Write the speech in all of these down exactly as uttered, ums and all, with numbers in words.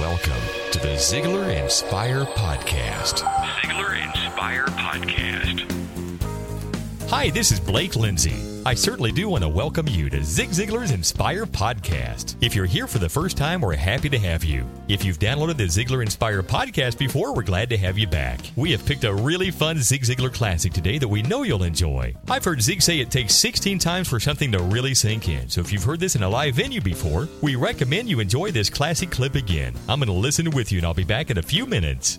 Welcome to the Ziglar Inspire Podcast. Ziglar Inspire Podcast. Hi, this is Blake Lindsay. I certainly do want to welcome you to Zig Ziglar's Inspire Podcast. If you're here for the first time, we're happy to have you. If you've downloaded the Ziglar Inspire Podcast before, we're glad to have you back. We have picked a really fun Zig Ziglar classic today that we know you'll enjoy. I've heard Zig say it takes sixteen times for something to really sink in, so if you've heard this in a live venue before, we recommend you enjoy this classic clip again. I'm going to listen with you, and I'll be back in a few minutes.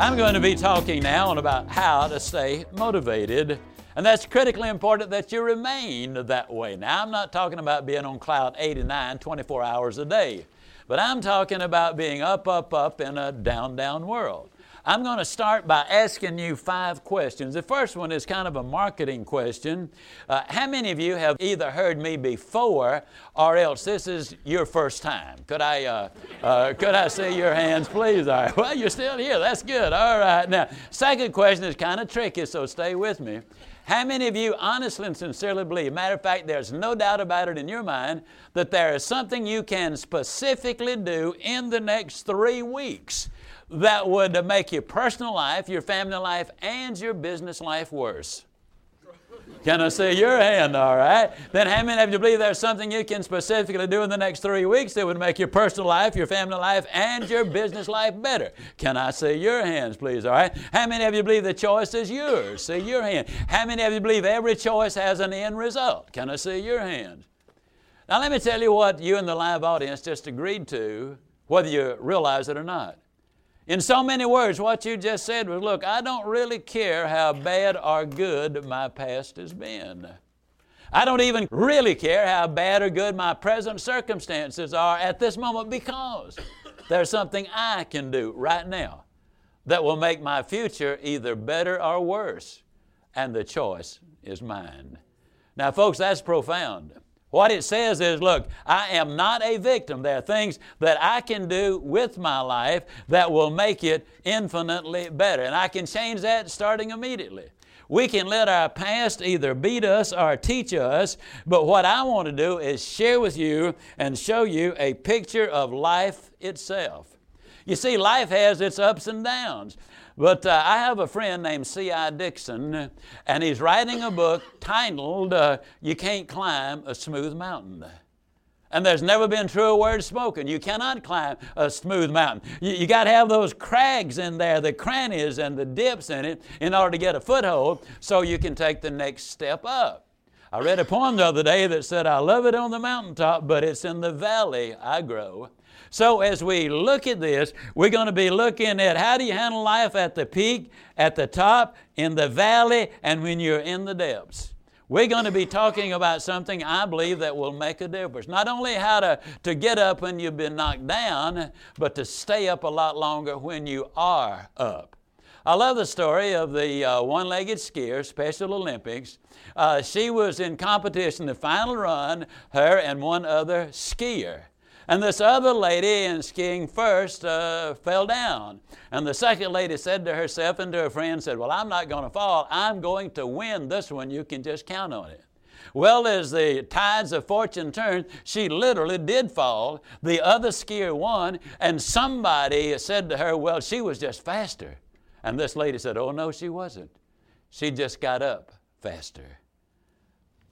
I'm going to be talking now on about how to stay motivated, and that's critically important that you remain that way. Now, I'm not talking about being on cloud eighty-nine twenty-four hours a day, but I'm talking about being up, up, up in a down, down world. I'm going to start by asking you five questions. The first one is kind of a marketing question. Uh, how many of you have either heard me before, or else this is your first time? Could I uh, uh, could I see your hands, please? All right. Well, you're still here. That's good. All right. Now, second question is kind of tricky, so stay with me. How many of you honestly and sincerely believe, matter of fact, there's no doubt about it in your mind, that there is something you can specifically do in the next three weeks that would make your personal life, your family life, and your business life worse? Can I see your hand, all right? Then how many of you believe there's something you can specifically do in the next three weeks that would make your personal life, your family life, and your business life better? Can I see your hands, please, all right? How many of you believe the choice is yours? See your hand. How many of you believe every choice has an end result? Can I see your hand? Now, let me tell you what you and the live audience just agreed to, whether you realize it or not. In so many words, what you just said was, look, I don't really care how bad or good my past has been. I don't even really care how bad or good my present circumstances are at this moment, because there's something I can do right now that will make my future either better or worse, and the choice is mine. Now, folks, that's profound. What it says is, look, I am not a victim. There are things that I can do with my life that will make it infinitely better. And I can change that starting immediately. We can let our past either beat us or teach us, but what I want to do is share with you and show you a picture of life itself. You see, life has its ups and downs. But uh, I have a friend named C I Dixon, and he's writing a book titled, uh, You Can't Climb a Smooth Mountain. And there's never been truer words spoken. You cannot climb a smooth mountain. You, you got to have those crags in there, the crannies and the dips in it, in order to get a foothold so you can take the next step up. I read a poem the other day that said, I love it on the mountaintop, but it's in the valley I grow. So as we look at this, we're going to be looking at how do you handle life at the peak, at the top, in the valley, and when you're in the depths. We're going to be talking about something I believe that will make a difference. Not only how to, to get up when you've been knocked down, but to stay up a lot longer when you are up. I love the story of the uh, one-legged skier, Special Olympics. Uh, she was in competition, the final run, her and one other skier. And this other lady, in skiing first, uh, fell down. And the second lady said to herself and to her friend, said, well, I'm not going to fall. I'm going to win this one. You can just count on it. Well, as the tides of fortune turned, she literally did fall. The other skier won. And somebody said to her, well, she was just faster. And this lady said, oh, no, she wasn't. She just got up faster.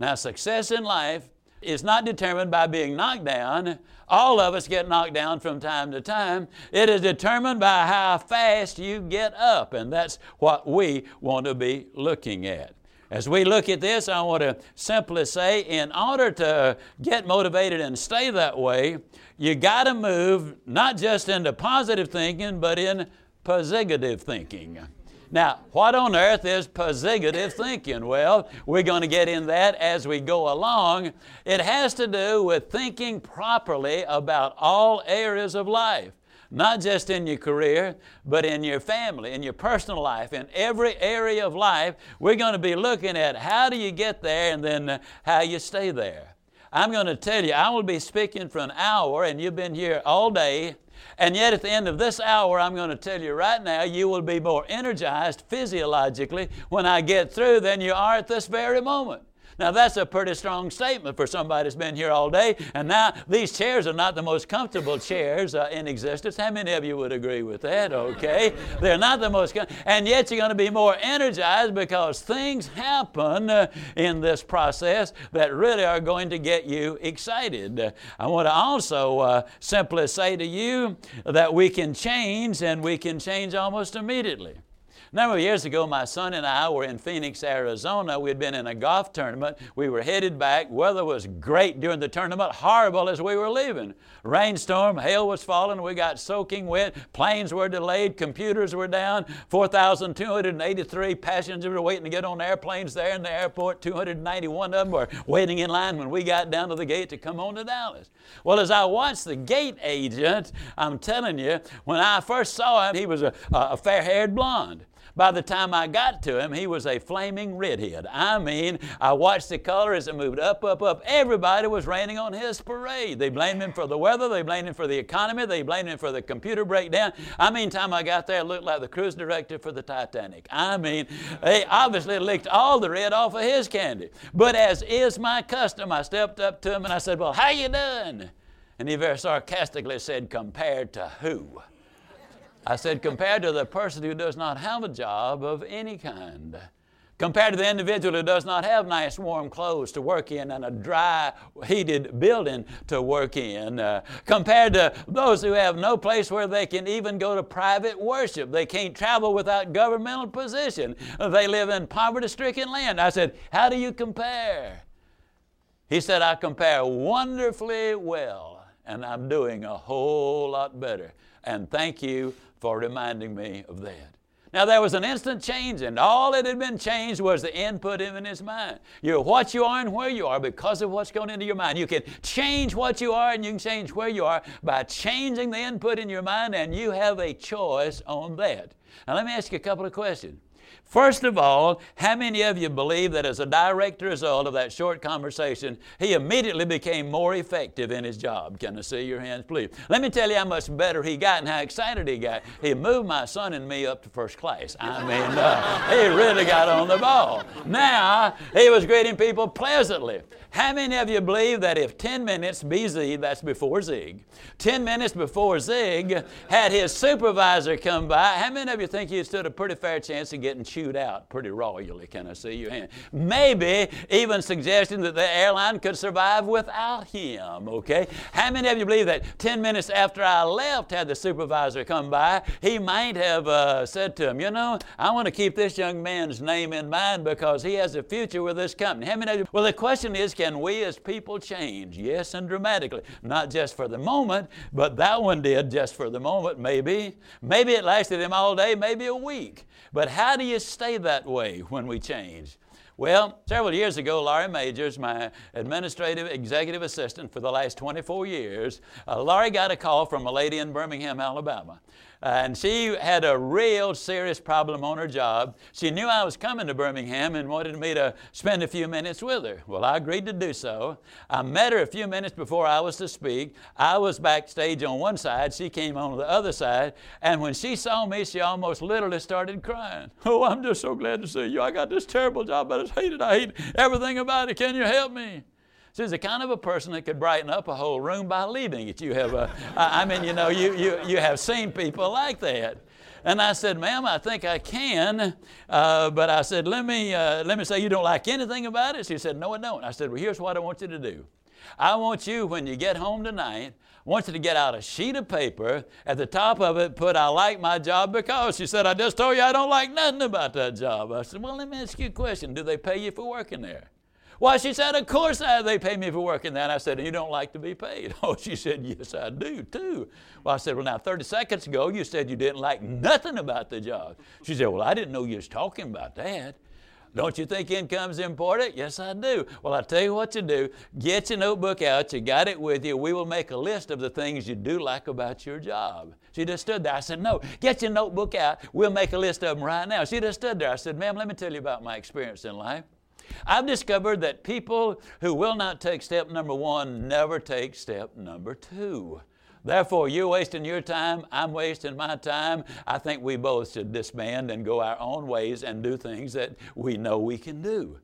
Now, success in life is not determined by being knocked down. All of us get knocked down from time to time. It is determined by how fast you get up, and that's what we want to be looking at. As we look at this, I want to simply say, in order to get motivated and stay that way, you got to move not just into positive thinking, but in positive thinking. Now, what on earth is positive thinking? Well, we're going to get in that as we go along. It has to do with thinking properly about all areas of life, not just in your career, but in your family, in your personal life, in every area of life. We're going to be looking at how do you get there and then how you stay there. I'm going to tell you, I will be speaking for an hour, and you've been here all day. And yet at the end of this hour, I'm going to tell you right now, you will be more energized physiologically when I get through than you are at this very moment. Now, that's a pretty strong statement for somebody that's been here all day. And now, these chairs are not the most comfortable chairs uh, in existence. How many of you would agree with that? Okay. They're not the most com- And yet, you're going to be more energized because things happen uh, in this process that really are going to get you excited. Uh, I want to also uh, simply say to you that we can change, and we can change almost immediately. A number of years ago, my son and I were in Phoenix, Arizona. We'd been in a golf tournament. We were headed back. Weather was great during the tournament, horrible as we were leaving. Rainstorm, hail was falling. We got soaking wet. Planes were delayed. Computers were down. four thousand two hundred eighty-three passengers were waiting to get on airplanes there in the airport. two hundred ninety-one of them were waiting in line when we got down to the gate to come on to Dallas. Well, as I watched the gate agent, I'm telling you, when I first saw him, he was a, a fair-haired blonde. By the time I got to him, he was a flaming redhead. I mean, I watched the color as it moved up, up, up. Everybody was raining on his parade. They blamed him for the weather. They blamed him for the economy. They blamed him for the computer breakdown. I mean, time I got there, it looked like the cruise director for the Titanic. I mean, they obviously licked all the red off of his candy. But as is my custom, I stepped up to him and I said, well, how you doing? And he very sarcastically said, compared to who? I said, compared to the person who does not have a job of any kind, compared to the individual who does not have nice warm clothes to work in and a dry, heated building to work in, uh, compared to those who have no place where they can even go to private worship. They can't travel without governmental position. They live in poverty-stricken land. I said, how do you compare? He said, I compare wonderfully well, and I'm doing a whole lot better. And thank you for reminding me of that. Now, there was an instant change, and all that had been changed was the input in his mind. You're what you are and where you are because of what's going into your mind. You can change what you are, and you can change where you are by changing the input in your mind, and you have a choice on that. Now, let me ask you a couple of questions. First of all, how many of you believe that as a direct result of that short conversation, he immediately became more effective in his job? Can I see your hands, please? Let me tell you how much better he got and how excited he got. He moved my son and me up to first class. I mean, uh, he really got on the ball. Now, he was greeting people pleasantly. How many of you believe that if ten minutes B Z, that's before Zig, ten minutes before Zig had his supervisor come by, how many of you think he stood a pretty fair chance of getting chewed out pretty royally? Can I see your hand? Maybe even suggesting that the airline could survive without him, okay? How many of you believe that ten minutes after I left had the supervisor come by, he might have uh, said to him, you know, I want to keep this young man's name in mind because he has a future with this company. How many of you? Well, the question is, can we as people change? Yes, and dramatically. Not just for the moment, but that one did just for the moment, maybe. Maybe it lasted him all day, maybe a week. But how do you stay that way when we change? Well, several years ago, Laurie Majors, my administrative executive assistant for the last twenty-four years, uh, Laurie got a call from a lady in Birmingham, Alabama. And she had a real serious problem on her job. She knew I was coming to Birmingham and wanted me to spend a few minutes with her. Well, I agreed to do so. I met her a few minutes before I was to speak. I was backstage on one side. She came on the other side. And when she saw me, she almost literally started crying. Oh, I'm just so glad to see you. I got this terrible job. I just hate it. I hate everything about it. Can you help me? She's the kind of a person that could brighten up a whole room by leaving it. You have a, I mean, you know, you, you, you have seen people like that. And I said, ma'am, I think I can. Uh, but I said, let me, uh, let me say you don't like anything about it. She said, no, I don't. I said, well, here's what I want you to do. I want you, when you get home tonight, I want you to get out a sheet of paper. At the top of it, put, I like my job because. She said, I just told you I don't like nothing about that job. I said, well, let me ask you a question. Do they pay you for working there? Why, she said, of course I, they pay me for working that. I said, you don't like to be paid. Oh, she said, yes, I do, too. Well, I said, well, now, thirty seconds ago, you said you didn't like nothing about the job. She said, well, I didn't know you was talking about that. Don't you think income's important? Yes, I do. Well, I'll tell you what you do. Get your notebook out. You got it with you. We will make a list of the things you do like about your job. She just stood there. I said, no, get your notebook out. We'll make a list of them right now. She just stood there. I said, ma'am, let me tell you about my experience in life. I've discovered that people who will not take step number one never take step number two. Therefore, you're wasting your time, I'm wasting my time. I think we both should disband and go our own ways and do things that we know we can do.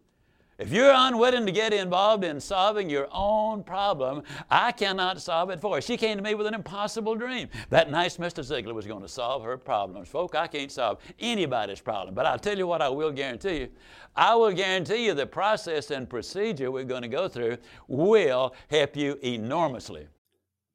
If you're unwilling to get involved in solving your own problem, I cannot solve it for her. She came to me with an impossible dream. That nice Mister Ziglar was going to solve her problems. Folk, I can't solve anybody's problem. But I'll tell you what I will guarantee you. I will guarantee you the process and procedure we're going to go through will help you enormously.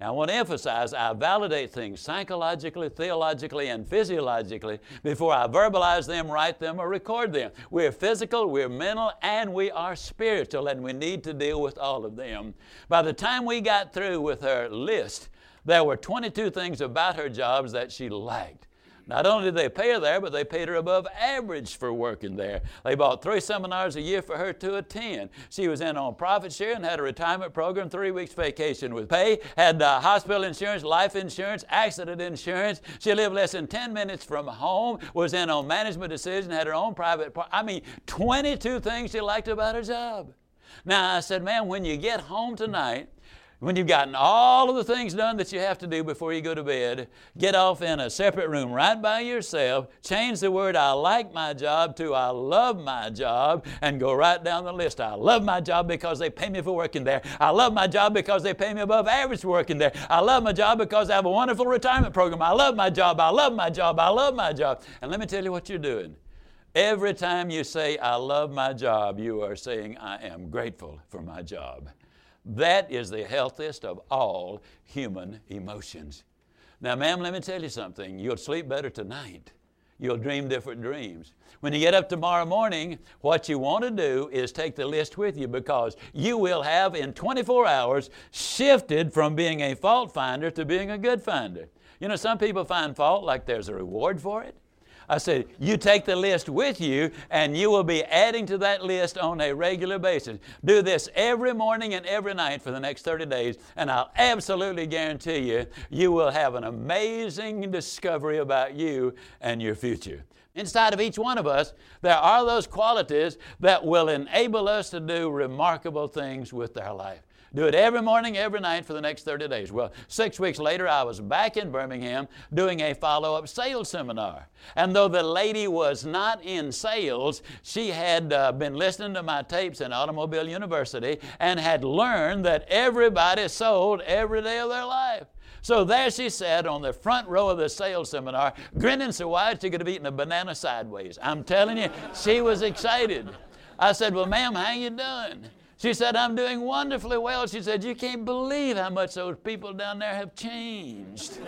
Now, I want to emphasize, I validate things psychologically, theologically, and physiologically before I verbalize them, write them, or record them. We're physical, we're mental, and we are spiritual, and we need to deal with all of them. By the time we got through with her list, there were twenty-two things about her jobs that she lacked. Not only did they pay her there, but they paid her above average for working there. They bought three seminars a year for her to attend. She was in on profit sharing, had a retirement program, three weeks vacation with pay, had uh, hospital insurance, life insurance, accident insurance. She lived less than ten minutes from home, was in on management decision, had her own private par- I mean, twenty-two things she liked about her job. Now, I said, ma'am, when you get home tonight, when you've gotten all of the things done that you have to do before you go to bed, get off in a separate room right by yourself, change the word I like my job to I love my job, and go right down the list. I love my job because they pay me for working there. I love my job because they pay me above average for working there. I love my job because I have a wonderful retirement program. I love my job. I love my job. I love my job. And let me tell you what you're doing. Every time you say, I love my job, you are saying, I am grateful for my job. That is the healthiest of all human emotions. Now, ma'am, let me tell you something. You'll sleep better tonight. You'll dream different dreams. When you get up tomorrow morning, what you want to do is take the list with you, because you will have in twenty-four hours shifted from being a fault finder to being a good finder. You know, some people find fault like there's a reward for it. I said, you take the list with you, and you will be adding to that list on a regular basis. Do this every morning and every night for the next thirty days, and I'll absolutely guarantee you, you will have an amazing discovery about you and your future. Inside of each one of us, there are those qualities that will enable us to do remarkable things with our life. Do it every morning, every night for the next thirty days. Well, six weeks later, I was back in Birmingham doing a follow-up sales seminar. And though the lady was not in sales, she had uh, been listening to my tapes in Automobile University and had learned that everybody sold every day of their life. So there she sat on the front row of the sales seminar, grinning so wide she could have eaten a banana sideways. I'm telling you, she was excited. I said, well, ma'am, how you doing? She said, I'm doing wonderfully well. She said, you can't believe how much those people down there have changed.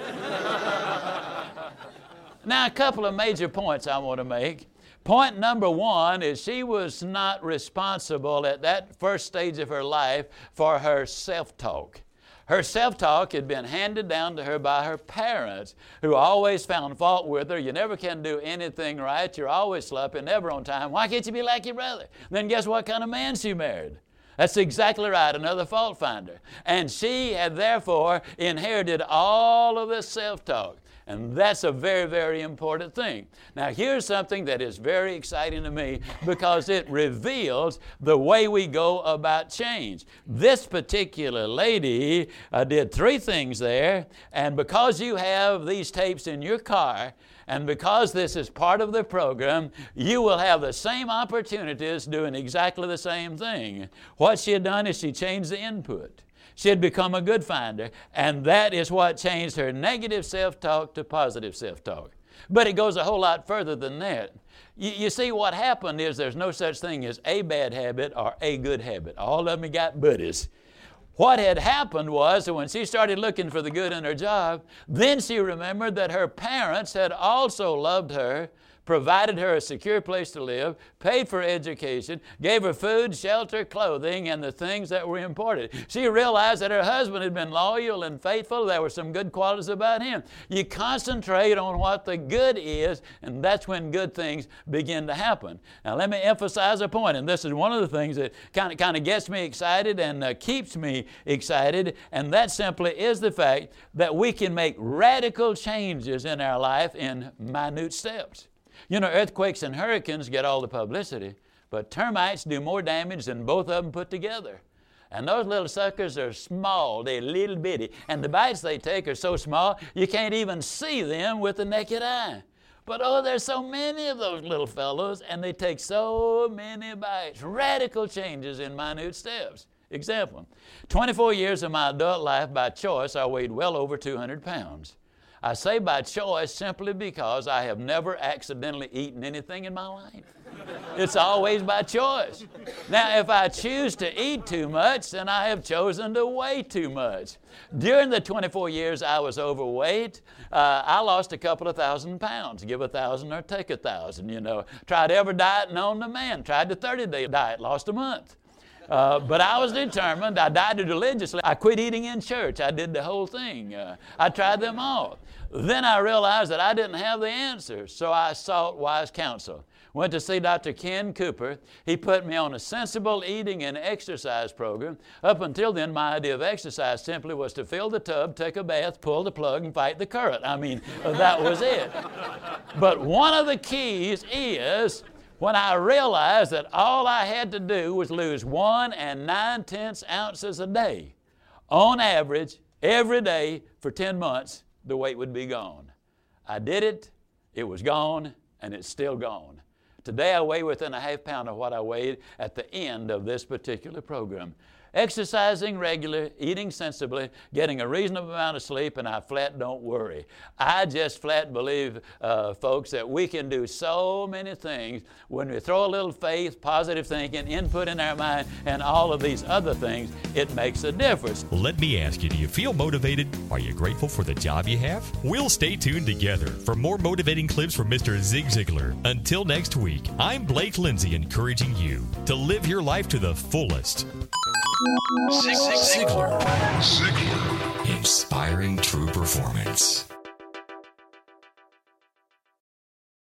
Now, a couple of major points I want to make. Point number one is she was not responsible at that first stage of her life for her self-talk. Her self-talk had been handed down to her by her parents, who always found fault with her. You never can do anything right. You're always sloppy, never on time. Why can't you be like your brother? Then guess what kind of man she married? That's exactly right, another fault finder. And she had therefore inherited all of this self-talk. And that's a very, very important thing. Now, here's something that is very exciting to me, because it reveals the way we go about change. This particular lady uh, did three things there, and because you have these tapes in your car, and because this is part of the program, you will have the same opportunities doing exactly the same thing. What she had done is she changed the input. She had become a good finder, and that is what changed her negative self-talk to positive self-talk. But it goes a whole lot further than that. You, you see, what happened is there's no such thing as a bad habit or a good habit. All of them got buddies. What had happened was that when she started looking for the good in her job, then she remembered that her parents had also loved her, provided her a secure place to live, paid for education, gave her food, shelter, clothing, and the things that were important. She realized that her husband had been loyal and faithful. There were some good qualities about him. You concentrate on what the good is, and that's when good things begin to happen. Now, let me emphasize a point, and this is one of the things that kind of kind of gets me excited and uh, keeps me excited, and that simply is the fact that we can make radical changes in our life in minute steps. You know, earthquakes and hurricanes get all the publicity, but termites do more damage than both of them put together. And those little suckers are small, they're little bitty, and the bites they take are so small you can't even see them with the naked eye. But oh, there's so many of those little fellows, and they take so many bites. Radical changes in minute steps. Example, twenty-four years of my adult life by choice, I weighed well over two hundred pounds. I say by choice simply because I have never accidentally eaten anything in my life. It's always by choice. Now, if I choose to eat too much, then I have chosen to weigh too much. During the twenty-four years I was overweight, uh, I lost a couple of thousand pounds. Give a thousand or take a thousand, you know. Tried every diet known to man. Tried the thirty-day diet, lost a month. Uh, but I was determined. I dieted religiously. I quit eating in church. I did the whole thing. Uh, I tried them all. Then I realized that I didn't have the answer, so I sought wise counsel. Went to see Doctor Ken Cooper. He put me on a sensible eating and exercise program. Up until then, my idea of exercise simply was to fill the tub, take a bath, pull the plug, and fight the current. I mean, that was it. But one of the keys is when I realized that all I had to do was lose one and nine-tenths ounces a day. On average, every day for ten months, the weight would be gone. I did it, it was gone, and it's still gone. Today I weigh within a half pound of what I weighed at the end of this particular program. Exercising regularly, eating sensibly, getting a reasonable amount of sleep, and I flat don't worry. I just flat believe, uh, folks, that we can do so many things when we throw a little faith, positive thinking, input in our mind, and all of these other things, it makes a difference. Let me ask you, do you feel motivated? Are you grateful for the job you have? We'll stay tuned together for more motivating clips from Mister Zig Ziglar. Until next week, I'm Blake Lindsay, encouraging you to live your life to the fullest. Zig Ziglar. Ziglar. Inspiring true performance.